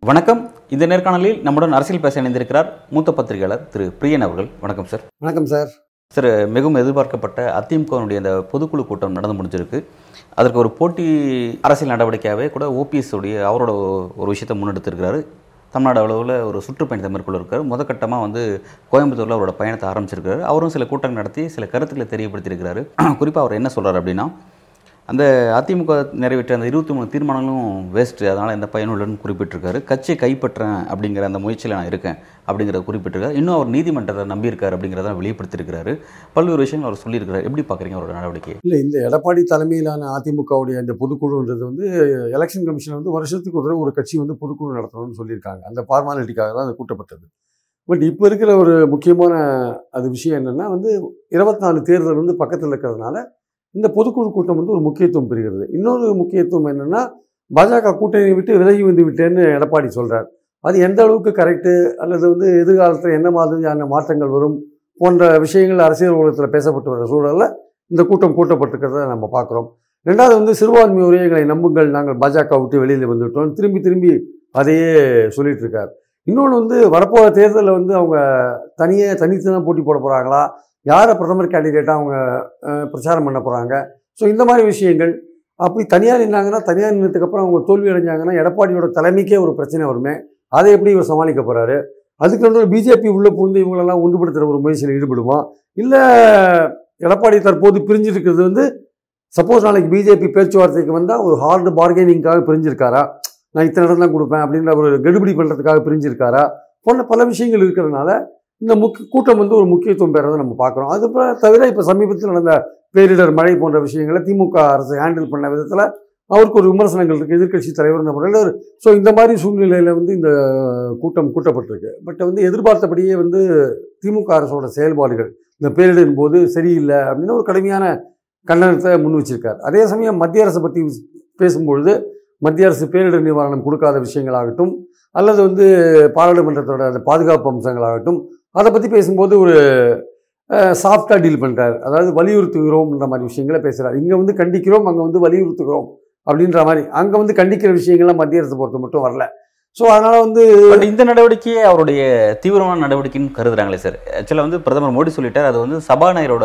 வணக்கம். இந்த நேர்காணலில் நம்முடன் அரசியல் பேச இணைந்திருக்கிறார் மூத்த பத்திரிகையாளர் திரு பிரியன் அவர்கள். வணக்கம் சார். வணக்கம் சார். சார், மிகவும் எதிர்பார்க்கப்பட்ட அதிமுகவினுடைய அந்த பொதுக்குழு கூட்டம் நடந்து முடிஞ்சிருக்கு. அதற்கு ஒரு போட்டி அரசியல் நடவடிக்கையாகவே கூட ஓபிஎஸ் உடைய அவரோட ஒரு விஷயத்தை முன்னெடுத்திருக்கிறாரு. தமிழ்நாடு அளவில் ஒரு சுற்றுப்பயணத்தை மேற்கொள்ள இருக்கார். முதற்கட்டமாக வந்து கோயம்புத்தூரில் அவரோட பயணத்தை ஆரம்பிச்சிருக்காரு. அவரும் சில கூட்டங்கள் நடத்தி சில கருத்துக்களை தெரியப்படுத்தியிருக்கிறாரு. குறிப்பாக அவர் என்ன சொல்கிறார் அப்படின்னா, அந்த அதிமுக நிறைவேற்ற அந்த 23 தீர்மானங்களும் வேஸ்ட்டு, அதனால் எந்த பயனுள்ளன்னு குறிப்பிட்டிருக்காரு. கட்சியை கைப்பற்றேன் அப்படிங்கிற அந்த முயற்சியில் நான் இருக்கேன் அப்படிங்கிறத குறிப்பிட்டிருக்காரு. இன்னும் அவர் நீதிமன்றத்தை நம்பியிருக்காரு அப்படிங்கிறத வெளிப்படுத்தியிருக்கிறாரு. பல்வேறு விஷயங்கள் அவர் சொல்லியிருக்கிறார். எப்படி பார்க்குறீங்க அவரோட நடவடிக்கை? இல்லை, இந்த எடப்பாடி தலைமையிலான அதிமுகவுடைய இந்த பொதுக்குழுன்றது வந்து எலெக்ஷன் கமிஷன் வந்து வருஷத்துக்கு ஒரு தடவை ஒரு கட்சி வந்து பொதுக்குழு நடத்தணும்னு சொல்லியிருக்காங்க. அந்த ஃபார்மாலிட்டிக்காக தான் அது கூட்டப்பட்டது. பட் இப்போ இருக்கிற ஒரு முக்கியமான அது விஷயம் என்னென்னா வந்து 24 தேர்தல் வந்து பக்கத்தில் இருக்கிறதுனால இந்த பொதுக்குழு கூட்டம் வந்து ஒரு முக்கியத்துவம் பெறுகிறது. இன்னொரு முக்கியத்துவம் என்னென்னா, பாஜக கூட்டணியை விட்டு விலகி வந்து விட்டேன்னு எடப்பாடி சொல்கிறார். அது எந்த அளவுக்கு கரெக்டு, அல்லது வந்து எதிர்காலத்தில் என்ன மாதிரியான மாற்றங்கள் வரும் போன்ற விஷயங்கள் அரசியல் உலகத்தில் பேசப்பட்டு வர சூழலில் இந்த கூட்டம் கூட்டப்பட்டிருக்கிறத நம்ம பார்க்குறோம். ரெண்டாவது வந்து சிறுபான்மை உரையங்களை நம்புங்கள், நாங்கள் பாஜக விட்டு வெளியில் வந்துவிட்டோம், திரும்பி திரும்பி அதையே சொல்லிகிட்டு இருக்கார். இன்னொன்று வந்து வரப்போகிற தேர்தலில் வந்து அவங்க தனித்தனியாக போட்டி போட போகிறாங்களா, யாரை பிரதமர் கேண்டிடேட்டாக அவங்க பிரச்சாரம் பண்ண போகிறாங்க, ஸோ இந்த மாதிரி விஷயங்கள். அப்படி தனியார் நின்னாங்கன்னா, தனியார் நின்றதுக்கப்புறம் அவங்க தோல்வி அடைஞ்சாங்கன்னா எடப்பாடியோட தலைமைக்கே ஒரு பிரச்சனை வருமே, அதை எப்படி இவர் சமாளிக்க போகிறாரு? அதுக்கு வந்து பிஜேபி உள்ளே புகுந்து இவங்களெல்லாம் ஒன்றுபடுத்துகிற ஒரு முயற்சியில் ஈடுபடுவோம். இல்லை எடப்பாடி தற்போது பிரிஞ்சிருக்கிறது வந்து, சப்போஸ் நாளைக்கு பிஜேபி பேச்சுவார்த்தைக்கு வந்தால் ஒரு ஹார்டு பார்கெனிங்காக பிரிஞ்சிருக்காரா, நான் இத்தனை இடம் தான் கொடுப்பேன் அப்படின்ற ஒரு கெடுபிடி பண்ணுறதுக்காக பிரிஞ்சிருக்காரா போன்ற பல விஷயங்கள் இருக்கிறதுனால இந்த கூட்டம் வந்து ஒரு முக்கியத்துவம் பெறதை நம்ம பார்க்குறோம். அது தவிர இப்போ சமீபத்தில் நடந்த பேரிடர் மழை போன்ற விஷயங்களை திமுக அரசு ஹேண்டில் பண்ண விதத்தில் அவருக்கு ஒரு விமர்சனங்கள் இருக்குது, எதிர்கட்சி தலைவர் இந்த முறையில். ஸோ இந்த மாதிரி சூழ்நிலையில் வந்து இந்த கூட்டம் கூட்டப்பட்டிருக்கு. பட் வந்து எதிர்பார்த்தபடியே வந்து திமுக அரசோட செயல்பாடுகள் இந்த பேரிடரின் போது சரியில்லை அப்படின்னு ஒரு கடுமையான கண்டனத்தை முன் வச்சிருக்கார். அதே சமயம் மத்திய அரசை பற்றி பேசும்பொழுது மத்திய அரசு பேரிடர் நிவாரணம் கொடுக்காத விஷயங்களாகட்டும், அல்லது வந்து பாராளுமன்றத்தோட அந்த பாதுகாப்பு அம்சங்களாகட்டும், அதை பற்றி பேசும்போது ஒரு சாஃப்டாக டீல் பண்ணுறாரு. அதாவது வலியுறுத்துகிறோம்ன்ற மாதிரி விஷயங்களை பேசுகிறார். இங்கே வந்து கண்டிக்கிறோம், அங்கே வந்து வலியுறுத்துகிறோம் அப்படின்ற மாதிரி. அங்கே வந்து கண்டிக்கிற விஷயங்கள்லாம் மத்திய அரசு பொறுத்த மட்டும் வரல. ஸோ அதனால் வந்து இந்த நடவடிக்கையே அவருடைய தீவிரமான நடவடிக்கைன்னு கருதுகிறாங்களே சார். ஆக்சுவலாக வந்து பிரதமர் மோடி சொல்லிட்டார், அது வந்து சபாநாயகரோட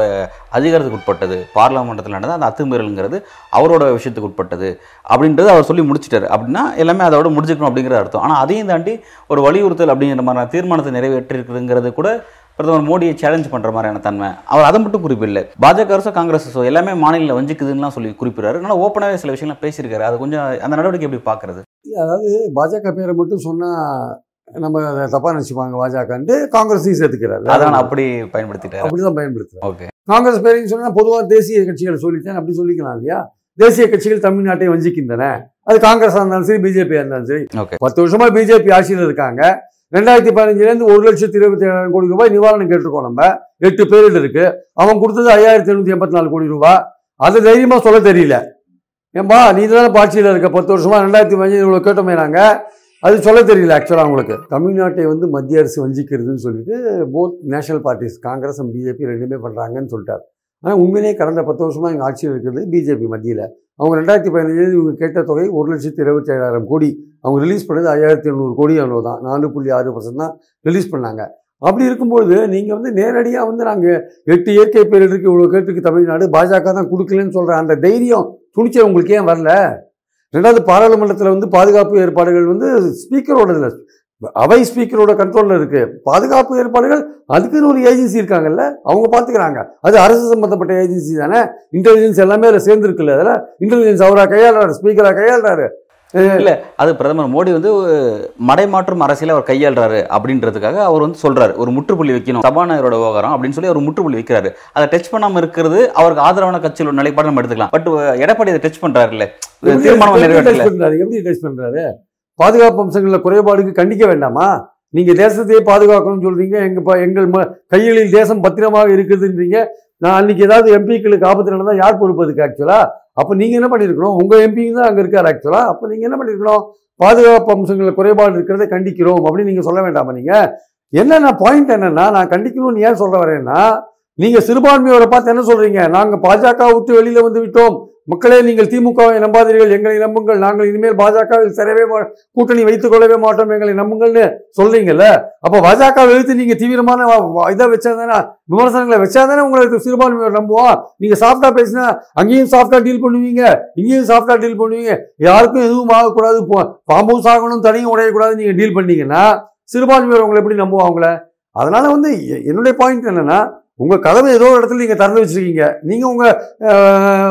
அதிகாரத்துக்கு உட்பட்டது, பாராளுமன்றத்தில் நடந்தால் அந்த அத்துமீறல்ங்கிறது அவரோட விஷயத்துக்கு உட்பட்டது அப்படின்றது அவர் சொல்லி முடிச்சிட்டார். அப்படின்னா எல்லாமே அதோட முடிஞ்சுக்கணும் அப்படிங்கிற அர்த்தம். ஆனால் அதையும் தாண்டி ஒரு வலியுறுத்தல் அப்படிங்கிற மாதிரியான தீர்மானத்தை நிறைவேற்றிருக்குங்கிறது கூட பிரதமர் மோடியை சேலஞ்ச் பண்ணுற மாதிரியான தன்மை. அவர் அதை மட்டும் குறிப்பில்லை, பாஜக அரசோ காங்கிரஸ் அரசோ எல்லாமே மாநிலத்தில் வஞ்சிக்குதுன்னுலாம் சொல்லி குறிப்பிட்றாரு. ஆனால் ஓப்பனாகவே சில விஷயங்கள்லாம் பேசியிருக்காரு. அது கொஞ்சம் அந்த நடவடிக்கை எப்படி பார்க்குறது? அதாவது பாஜக பேரை மட்டும் சொன்னால் நம்ம அதை தப்பாக நினச்சிப்பாங்க, பாஜகன்ட்டு காங்கிரஸையும் சேர்த்துக்கிறாரு. அதான் அப்படி பயன்படுத்திட்டார், அப்படி தான் பயன்படுத்துகிறார். ஓகே, காங்கிரஸ் பேரையும் சொன்னால் பொதுவாக தேசிய கட்சிகளை சொல்லிட்டேன் அப்படி சொல்லிக்கலாம் இல்லையா? தேசிய கட்சிகள் தமிழ்நாட்டை வஞ்சிக்கின்றன, அது காங்கிரஸாக இருந்தாலும் சரி, பிஜேபியாக இருந்தாலும் சரி. ஓகே, 10 வருஷமாக பிஜேபி ஆட்சியில் இருக்காங்க. 2015லேருந்து 1,27,000 கோடி ரூபாய் நிவாரணம் கேட்டிருக்கோம். நம்ம 8 பேரில் இருக்கு, அவன் கொடுத்தது 5,784 கோடி ரூபாய். அது தைரியமாக சொல்ல தெரியல. ஏன்பா நீ தானே ஆட்சியில் இருக்க 10 வருஷமா, 2015 இவ்வளோ கேட்டோமே நாங்கள், அது சொல்ல தெரியல. ஆக்சுவலாக அவங்களுக்கு தமிழ்நாட்டை வந்து மத்திய அரசு வஞ்சிக்கிறதுன்னு சொல்லிட்டு both national parties Congress and BJP ரெண்டுமே பண்ணுறாங்கன்னு சொல்லிட்டார். ஆனால் உண்மையிலேயே கடந்த 10 வருஷமாக எங்கள் ஆட்சியில் இருக்கிறது பிஜேபி மத்தியில். அவங்க 2015 இவங்க கேட்ட தொகை 1,27,000 கோடி, அவங்க ரிலீஸ் பண்ணது 5,700 கோடி, அவ்வளோ தான், 4.6% தான் ரிலீஸ் பண்ணாங்க. அப்படி இருக்கும்போது நீங்கள் வந்து நேரடியாக வந்து நாங்கள் 8 இயற்கை பேரிடருக்கு இவ்வளோ கேட்டிருக்கு தமிழ்நாடு, பாஜக தான் கொடுக்கலன்னு சொல்கிற அந்த தைரியம் துணிச்சல் உங்களுக்கு ஏன் வரல? ரெண்டாவது பாராளுமன்றத்தில் வந்து பாதுகாப்பு ஏற்பாடுகள் வந்து ஸ்பீக்கரோட அவை ஸ்பீக்கரோட கண்ட்ரோலில் இருக்குது. பாதுகாப்பு ஏற்பாடுகள் அதுக்குன்னு ஒரு ஏஜென்சி இருக்காங்கல்ல, அவங்க பார்த்துக்கிறாங்க. அது அரசு சம்மந்தப்பட்ட ஏஜென்சி தானே, இன்டெலிஜென்ஸ் எல்லாமே அதில் சேர்ந்துருக்குல்ல. அதில் இன்டெலிஜென்ஸ் அவராக கையாளுறாரு, ஸ்பீக்கராக கையாளுறாரு. இல்லை, அது பிரதமர் மோடி வந்து மடைமாற்றும் அரசியலை அவர் கையாளுறாரு அப்படின்றதுக்காக அவர் வந்து சொல்கிறார், ஒரு முற்றுப்புள்ளி வைக்கணும் சபாநாயகரோட விவகாரம் அப்படின்னு சொல்லி அவர் முற்றுப்புள்ளி வைக்கிறாரு. அதை டச் பண்ணாமல் இருக்கிறது அவருக்கு ஆதரவான கட்சியில் ஒரு நிலைப்பாடு நம்ம எடுத்துக்கலாம். பட் எடப்பாடி அதை டச் பண்ணுறாரு இல்லை, தீர்மானம் நிறைவேற்றாரு. எப்படி டச் பண்ணுறாரு? பாதுகாப்பு அம்சங்களில் குறைபாடுக்கு கண்டிக்க வேண்டாமா? நீங்கள் தேசத்தையே பாதுகாக்கணும்னு சொல்கிறீங்க, எங்கள் கைகளில் தேசம் பத்திரமாக இருக்குதுன்றீங்க. நான் அன்றைக்கி ஏதாவது எம்பிக்களுக்கு ஆபத்து நடந்தால் யார் பொறுப்பதுக்கு? ஆக்சுவலாக அப்போ நீங்கள் என்ன பண்ணியிருக்கணும், உங்கள் எம்பிங்க தான் அங்கே இருக்கார். ஆக்சுவலாக அப்போ நீங்கள் என்ன பண்ணியிருக்கணும், பாதுகாப்பு அம்சங்களில் குறைபாடு இருக்கிறத கண்டிக்கிறோம் அப்படின்னு நீங்கள் சொல்ல வேண்டாமா? நீங்கள் என்னென்ன பாயிண்ட் என்னன்னா, நான் கண்டிக்கணும்னு ஏன் சொல்ற வரேன்னா, நீங்க சிறுபான்மையோரை பார்த்து என்ன சொல்றீங்க, நாங்க பாஜக விட்டு வெளியில வந்து விட்டோம், மக்களே நீங்கள் திமுகவை நம்பாதீர்கள், எங்களை நம்புங்கள், நாங்கள் இனிமேல் பாஜகவில் சேரவே கூட்டணி வைத்துக் கொள்ளவே மாட்டோம், எங்களை நம்புங்கள்னு சொல்றீங்கல்ல. அப்போ பாஜகவை எழுத்து நீங்க தீவிரமான இதை வச்சாதானே, விமர்சனங்களை வச்சாதானே உங்களுக்கு சிறுபான்மையோர் நம்புவோம். நீங்க சாஃப்டா பேசினா அங்கேயும் சாஃப்டா டீல் பண்ணுவீங்க, இங்கேயும் சாஃப்டா டீல் பண்ணுவீங்க, யாருக்கும் எதுவும் ஆகக்கூடாது, பாம்பும் சாகணும் தனியும் உடையக்கூடாது நீங்க டீல் பண்ணீங்கன்னா சிறுபான்மையோர் உங்களை எப்படி நம்புவோம் அவங்கள? அதனால வந்து என்னுடைய பாயிண்ட் என்னன்னா, உங்கள் கதவை ஏதோ ஒரு இடத்துல நீங்கள் திறந்து வச்சுருக்கீங்க, நீங்கள்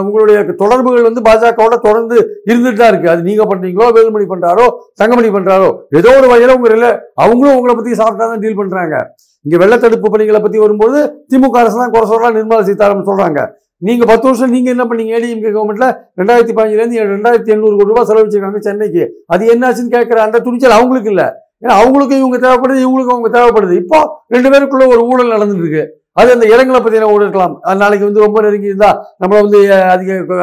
உங்களுடைய தொடர்புகள் வந்து பாஜகவோட தொடர்ந்து இருந்துட்டு தான் இருக்குது. அது நீங்கள் பண்ணுறீங்களோ, வேலுமணி பண்ணுறாரோ, தங்கமணி பண்ணுறாரோ, ஏதோ ஒரு வகையில் உங்கள் இல்லை, அவங்களும் உங்களை பற்றி சாஃப்டாக தான் டீல் பண்ணுறாங்க. இங்கே வெள்ளத்தடுப்பு பணிகளை பற்றி வரும்போது திமுக அரசு தான் குறை சொல்கிறாங்க, நிர்மலா சீதாராமன் சொல்கிறாங்க. நீங்கள் 10 வருஷம் நீங்கள் என்ன பண்ணீங்க, ஏடிஎம்கே கவர்மெண்ட்டில் 2015லேருந்து 2800 கோடி ரூபாய் செலவிச்சிருக்காங்க சென்னைக்கு. அது என்னாச்சுன்னு கேட்குற அந்த துணிச்சல் அவங்களுக்கு இல்லை. ஏன்னா அவங்களுக்கும் இவங்க தேவைப்படுது, இவங்களுக்கும் அவங்க தேவைப்படுது. இப்போ 2 பேருக்குள்ளே ஒரு ஊழல் நடந்துட்டு இருக்கு. அது அந்த இடங்களை பற்றி நான் ஓடிருக்கலாம். நாளைக்கு வந்து ரொம்ப நெருங்கி இருந்தால் நம்மளை வந்து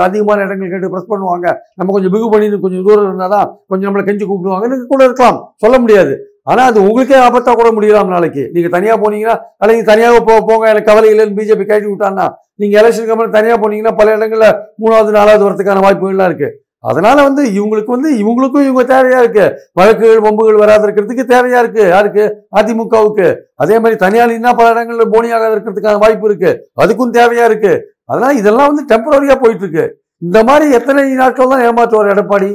அதிகமான இடங்கள் கேட்டு ப்ரெஸ் பண்ணுவாங்க, நம்ம கொஞ்சம் பிகு பண்ணி கொஞ்சம் தூரம் இருந்தால் தான் கொஞ்சம் நம்மளை கெஞ்சி கூப்பிடுவாங்கன்னு கூட இருக்கலாம், சொல்ல முடியாது. ஆனால் அது உங்களுக்கே ஆபத்தாக கூட முடியலாம். நாளைக்கு நீங்கள் தனியாக போனீங்கன்னா, நாளைக்கு தனியாக போங்க எனக்கு கவலை இல்லைன்னு பிஜேபி கேட்டு விட்டாங்கன்னா, நீங்கள் எலெக்ஷன் கமிஷன் தனியாக போனீங்கன்னா பல இடங்களில் 3வது 4வது வரத்துக்கான வாய்ப்புகள்லாம் இருக்குது. அதனால வந்து இவங்களுக்கும் இவங்க தேவையா இருக்கு, வழக்குகள் வம்புகள் வராது இருக்கிறதுக்கு தேவையா இருக்கு யாருக்கு, அதிமுகவுக்கு. அதே மாதிரி தனியாளின்னா பல இடங்கள்ல போனியாக இருக்கிறதுக்கான வாய்ப்பு இருக்கு, அதுக்கும் தேவையா இருக்கு. அதனால இதெல்லாம் வந்து டெம்பரரியா போயிட்டு இருக்கு. இந்த மாதிரி எத்தனை நாட்கள் தான் ஏமாற்றுவார் எடப்பாடி?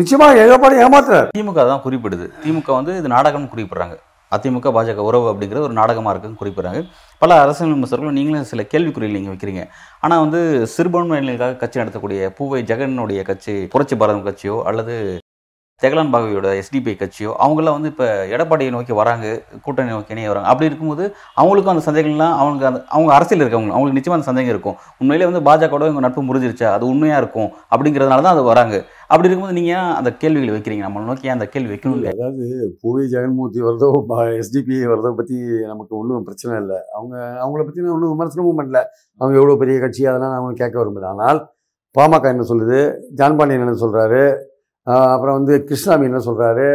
நிச்சயமா எடப்பாடி ஏமாத்துறாரு. திமுக தான் குறிப்பிடுது, திமுக வந்து இது நாடகம்னு குறிப்பிடுறாங்க, அதிமுக பாஜக உறவு அப்படிங்கிற ஒரு நாடகமாக இருக்குன்னு குறிப்பிடுறாங்க. பல அரசியல் விமர்சகர்களும் நீங்களும் சில கேள்விக்குறிகள் நீங்கள் வைக்கிறீங்க. ஆனால் வந்து சிறுபான்மையினருக்காக கட்சி நடத்தக்கூடிய புவை ஜெகனுடைய கட்சி, புரட்சி பாரதம் கட்சியோ அல்லது தெகலான் பகவையோட எஸ்டிபிஐ கட்சியோ, அவங்களாம் வந்து இப்போ எடப்பாடியை நோக்கி வராங்க, கூட்டணி நோக்கி இணைய வராங்க. அப்படி இருக்கும்போது அவங்களுக்கும் அந்த சந்தேகங்கள்லாம், அவங்களுக்கு அந்த அவங்க அரசியல் இருக்கவங்க, அவங்களுக்கு நிச்சயமாக அந்த சந்தேகம் இருக்கும், உண்மையிலே வந்து பாஜகவோட இவங்க நட்பு முறிஞ்சிருச்சா, அது உண்மையாக இருக்கும் அப்படிங்கிறதுனால தான் அது வராங்க. அப்படி இருக்கும்போது நீங்கள் அந்த கேள்விகளை வைக்கிறீங்க, நம்மளை நோக்கி அந்த கேள்வி வைக்கணும். அதாவது புவை ஜெகன்மூர்த்தி வரதோ எஸ்டிபிஐ வரதோ பற்றி நமக்கு ஒன்றும் பிரச்சனை இல்லை, அவங்கள பற்றி நான் ஒன்றும் விமர்சனமும் பண்ணல, அவங்க எவ்வளோ பெரிய கட்சி அதெல்லாம் நான் அவங்க கேட்க விரும்பல. ஆனால் பாமக என்ன சொல்லுது, ஜான் பாண்டியன் என்ன சொல்கிறாரு, அப்புறம் வந்து கிருஷ்ணாமி என்ன சொல்கிறாரு,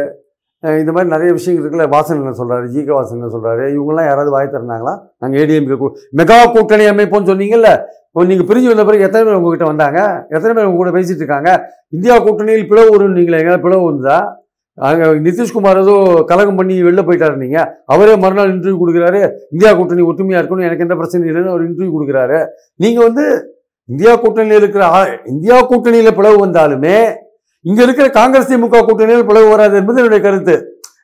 இந்த மாதிரி நிறைய விஷயங்கள் இருக்குல்ல, வாசன் என்ன சொல்கிறாரு, ஜி கே வாசன் என்ன சொல்கிறாரு, இவங்கெல்லாம் யாராவது வாய் திறந்தாங்களா? நாங்கள் ஏடிஎம்கே மெகா கூட்டணி அமைப்போன்னு சொன்னீங்கல்ல, நீங்கள் பிரிஞ்சு வந்த பிறகு எத்தனை பேர் உங்ககிட்ட வந்தாங்க, எத்தனை பேர் உங்ககிட்ட பேசிகிட்டு இருக்காங்க? இந்தியா கூட்டணியில் பிளவு வரும்னு நீங்களே எங்கேயாவது பிளவு வந்தா? அங்கே நிதிஷ்குமார் ஏதோ கலகம் பண்ணி வெளில போயிட்டாரு, நீங்கள் அவரே மறுநாள் இன்டர்வியூ கொடுக்குறாரு, இந்தியா கூட்டணி ஒற்றுமையாக இருக்கணும், எனக்கு எந்த பிரச்சனையும் இல்லைன்னு அவர் இன்டர்வியூ கொடுக்குறாரு. நீங்கள் வந்து இந்தியா கூட்டணியில் பிளவு வந்தாலுமே இங்க இருக்கிற காங்கிரஸ் திமுக கூட்டணியில் பிளவு வராது என்பது என்னுடைய கருத்து.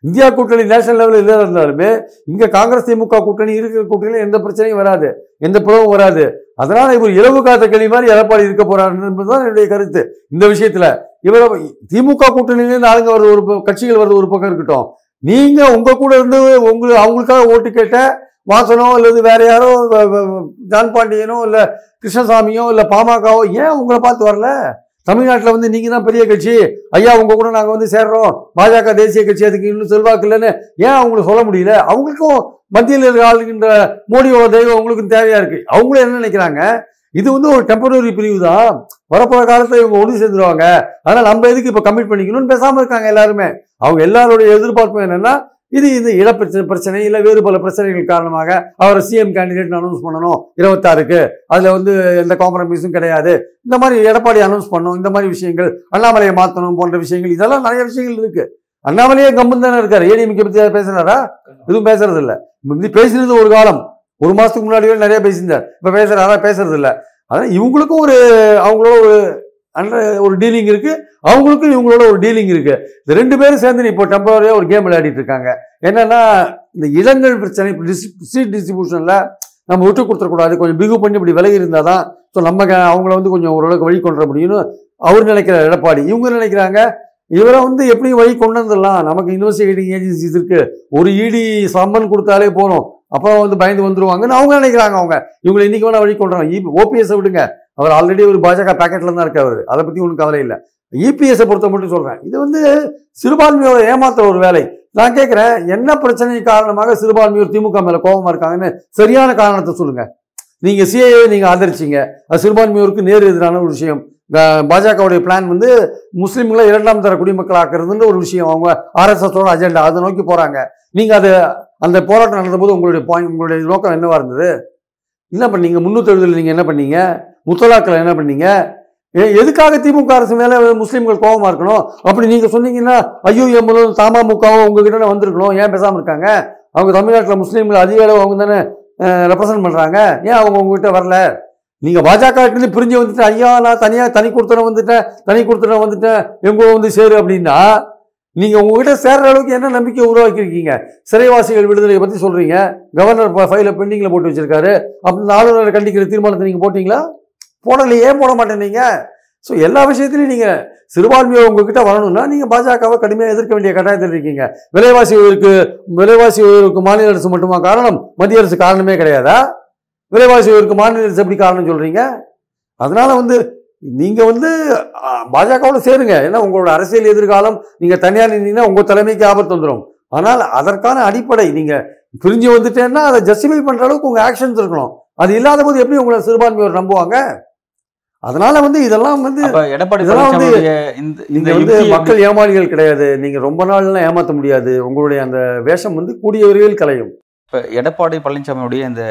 இந்தியா கூட்டணி நேஷனல் லெவலில் இல்லை இருந்தாலுமே இங்க காங்கிரஸ் திமுக கூட்டணி இருக்கிற கூட்டணியில் எந்த பிரச்சனையும் வராது, எந்த பிளவும் வராது. அதனால இவர் இலவு காத்த கேள்வி மாதிரி எடப்பாடி இருக்க போறாரு என்பதுதான் என்னுடைய கருத்து. இந்த விஷயத்துல இவர் திமுக கூட்டணியிலேருந்து ஆளுங்க வருது, ஒரு கட்சிகள் வருது ஒரு பக்கம் இருக்கட்டும், நீங்க உங்க கூட இருந்து அவங்களுக்காக ஓட்டு கேட்ட வாசனோ அல்லது வேற யாரோ, ஜான் பாண்டியனோ இல்லை கிருஷ்ணசாமியோ இல்லை பாமகவோ ஏன் உங்களை பார்த்து வரல? தமிழ்நாட்டில் வந்து நீங்கள் தான் பெரிய கட்சி ஐயா, உங்க கூட நாங்கள் வந்து சேர்றோம், பாஜக தேசிய கட்சி, அதுக்கு இன்னும் செல்வாக்கு இல்லைன்னு ஏன் அவங்களுக்கு சொல்ல முடியல? அவங்களுக்கும் மத்தியில் இருக்க ஆளுகின்ற மோடியோட தெய்வம் அவங்களுக்கும் தேவையா இருக்கு. அவங்களும் என்ன நினைக்கிறாங்க, இது வந்து ஒரு டெம்பரரி பிரிவு தான், வரப்போற காலத்தில் இவங்க ஒன்று சேர்ந்துருவாங்க, அதனால் நம்ம எதுக்கு இப்போ கமிட் பண்ணிக்கணும்னு பேசாமல் இருக்காங்க எல்லாருமே. அவங்க எல்லாருடைய எதிர்பார்ப்பும் என்னன்னா, இது இட பிரச்சனை இல்லை வேறு பல பிரச்சனைகள் காரணமாக அவரை சிஎம் கேண்டிடேட் அனௌன்ஸ் பண்ணணும் 26க்கு, அதில் வந்து எந்த காம்ப்ரமைஸும் கிடையாது, இந்த மாதிரி எடப்பாடி அனௌன்ஸ் பண்ணணும், இந்த மாதிரி விஷயங்கள், அண்ணாமலையை மாற்றணும் போன்ற விஷயங்கள், இதெல்லாம் நிறைய விஷயங்கள் இருக்கு. அண்ணாமலையே கம்பன் தானே இருக்காரு, ஏடிஎம்கே பற்றி பேசுறாரா? எதுவும் பேசுறது இல்லை. இப்படி பேசினது ஒரு காலம், 1 மாசத்துக்கு முன்னாடி நிறைய பேசியிருந்தார், இப்போ பேசுறாரா? பேசுறது இல்லை. அதனால் இவங்களுக்கும் அவங்களோட ஒரு டீலிங் இருக்கு, அவங்களுக்கும் இவங்களோட ஒரு டீலிங் இருக்கு. இந்த 2 பேரும் சேர்ந்து இப்போ டெம்பரரியா ஒரு கேம் விளையாடிட்டு இருக்காங்க. என்னன்னா, இந்த இளங்கல் பிரச்சனை சீட் டிஸ்ட்ரிபியூஷன்ல நம்ம விட்டு கொடுத்துடக்கூடாது, கொஞ்சம் பிகு பண்ணி இப்படி விலகி இருந்தாதான் ஸோ நம்ம அவங்கள வந்து கொஞ்சம் ஓரளவுக்கு வழி கொண்டு முடியும்னு அவர் நினைக்கிறார் எடப்பாடி. இவங்க நினைக்கிறாங்க, இவரை வந்து எப்படி வழி கொண்டு வந்துடலாம், நமக்கு இன்வெஸ்டிகேட்டிங் ஏஜென்சிஸ் இருக்கு, ஒரு இடி சம்மன் கொடுத்தாலே போறோம், அப்புறம் வந்து பயந்து வந்துருவாங்கன்னு அவங்க நினைக்கிறாங்க. இவங்களை இன்னைக்கு வேணா வழி கொண்டாங்க. ஓபிஎஸ விடுங்க, அவர் ஆல்ரெடி ஒரு பாஜக பேக்கெட்ல தான் இருக்காரு, அதை பத்தி ஒன்றும் கவலை இல்லை. இபிஎஸை பொறுத்த மட்டும் சொல்றேன், இது வந்து சிறுபான்மையோட ஏமாத்துற ஒரு வேலை. நான் கேட்கிறேன், என்ன பிரச்சனை காரணமாக சிறுபான்மையோர் திமுக மேல கோபமா இருக்காங்கன்னு சரியான காரணத்தை சொல்லுங்க. நீங்க சிஏஏ நீங்க ஆதரிச்சிங்க, அது சிறுபான்மையோருக்கு நேர் எதிரான ஒரு விஷயம். பாஜகவுடைய பிளான் வந்து முஸ்லீம்களை 2ஆம் தர குடிமக்கள் ஆக்குறதுன்ற ஒரு விஷயம், அவங்க ஆர்எஸ்எஸோட அஜெண்டா, அதை நோக்கி போறாங்க. நீங்க அதை அந்த போராட்டம் நடந்தபோது உங்களுடைய பாயிண்ட், உங்களுடைய நோக்கம் என்னவாக இருந்தது? என்ன பண்ணீங்க? 370 நீங்கள் என்ன பண்ணீங்க? முத்தலாக்களை என்ன பண்ணீங்க? எதுக்காக திமுக அரசு மேலே முஸ்லீம்கள் கோபமாக இருக்கணும்? அப்படி நீங்கள் சொன்னீங்கன்னா ஐயோ எம்பதும் தமாமுகவோ உங்ககிட்ட வந்திருக்கணும், ஏன் பேசாமல் இருக்காங்க? அவங்க தமிழ்நாட்டில் முஸ்லீம்கள் அதிக அளவு அவங்க தானே ரெப்ரசன்ட் பண்ணுறாங்க, ஏன் அவங்க உங்ககிட்ட வரல? நீங்கள் பாஜகக்கிட்டேருந்து பிரிஞ்சு வந்துட்டு ஐயா நான் தனியாக தனி கொடுத்தன வந்துட்டேன் எங்கூட வந்து சேரு அப்படின்னா நீங்கள் உங்ககிட்ட சேர்கிற அளவுக்கு என்ன நம்பிக்கை உருவாக்கியிருக்கீங்க? சிறைவாசிகள் விடுதலையை பற்றி சொல்கிறீங்க, கவர்னர் ஃபைலை பெண்டிங்கில் போட்டு வச்சுருக்காரு, அப்படி ஆளுநரை கண்டிக்கிற தீர்மானத்தை நீங்கள் போட்டிங்களா? போடலையே, போட மாட்டேன்னீங்க. ஸோ எல்லா விஷயத்துலையும் நீங்கள் சிறுபான்மையை உங்ககிட்ட வரணும்னா நீங்கள் பாஜகவை கடுமையாக எதிர்க்க வேண்டிய கட்டாயத்தில் இருக்கீங்க. விலைவாசி உயர்வுக்கு மாநில அரசு மட்டுமா காரணம்? மத்திய அரசு காரணமே கிடையாதா? விலைவாசி உயர்வுக்கு மாநில அரசு எப்படி காரணம் சொல்கிறீங்க? அதனால் வந்து நீங்கள் வந்து பாஜகவோட சேருங்க. ஏன்னா உங்களோட அரசியல் எதிர்காலம் நீங்கள் தனியாக இருந்தீங்கன்னா உங்கள் தலைமைக்கு ஆபத்து வந்துடும். ஆனால் அதற்கான அடிப்படை நீங்கள் பிரிஞ்சு வந்துட்டேன்னா அதை ஜஸ்டிஃபை பண்ணுற அளவுக்கு உங்கள் ஆக்ஷன்ஸ் இருக்கணும். அது இல்லாத போது எப்படி உங்களை சிறுபான்மையோர் நம்புவாங்க? அதனால வந்து இதெல்லாம் வந்து எடப்பாடி வந்து மக்கள் ஏமாளிகள் கிடையாது. நீங்கள் ரொம்ப நாள்லாம் ஏமாற்ற முடியாது. உங்களுடைய அந்த வேஷம் வந்து கூடிய விரைவில் கலையும். இப்போ எடப்பாடி பழனிசாமியுடைய இந்த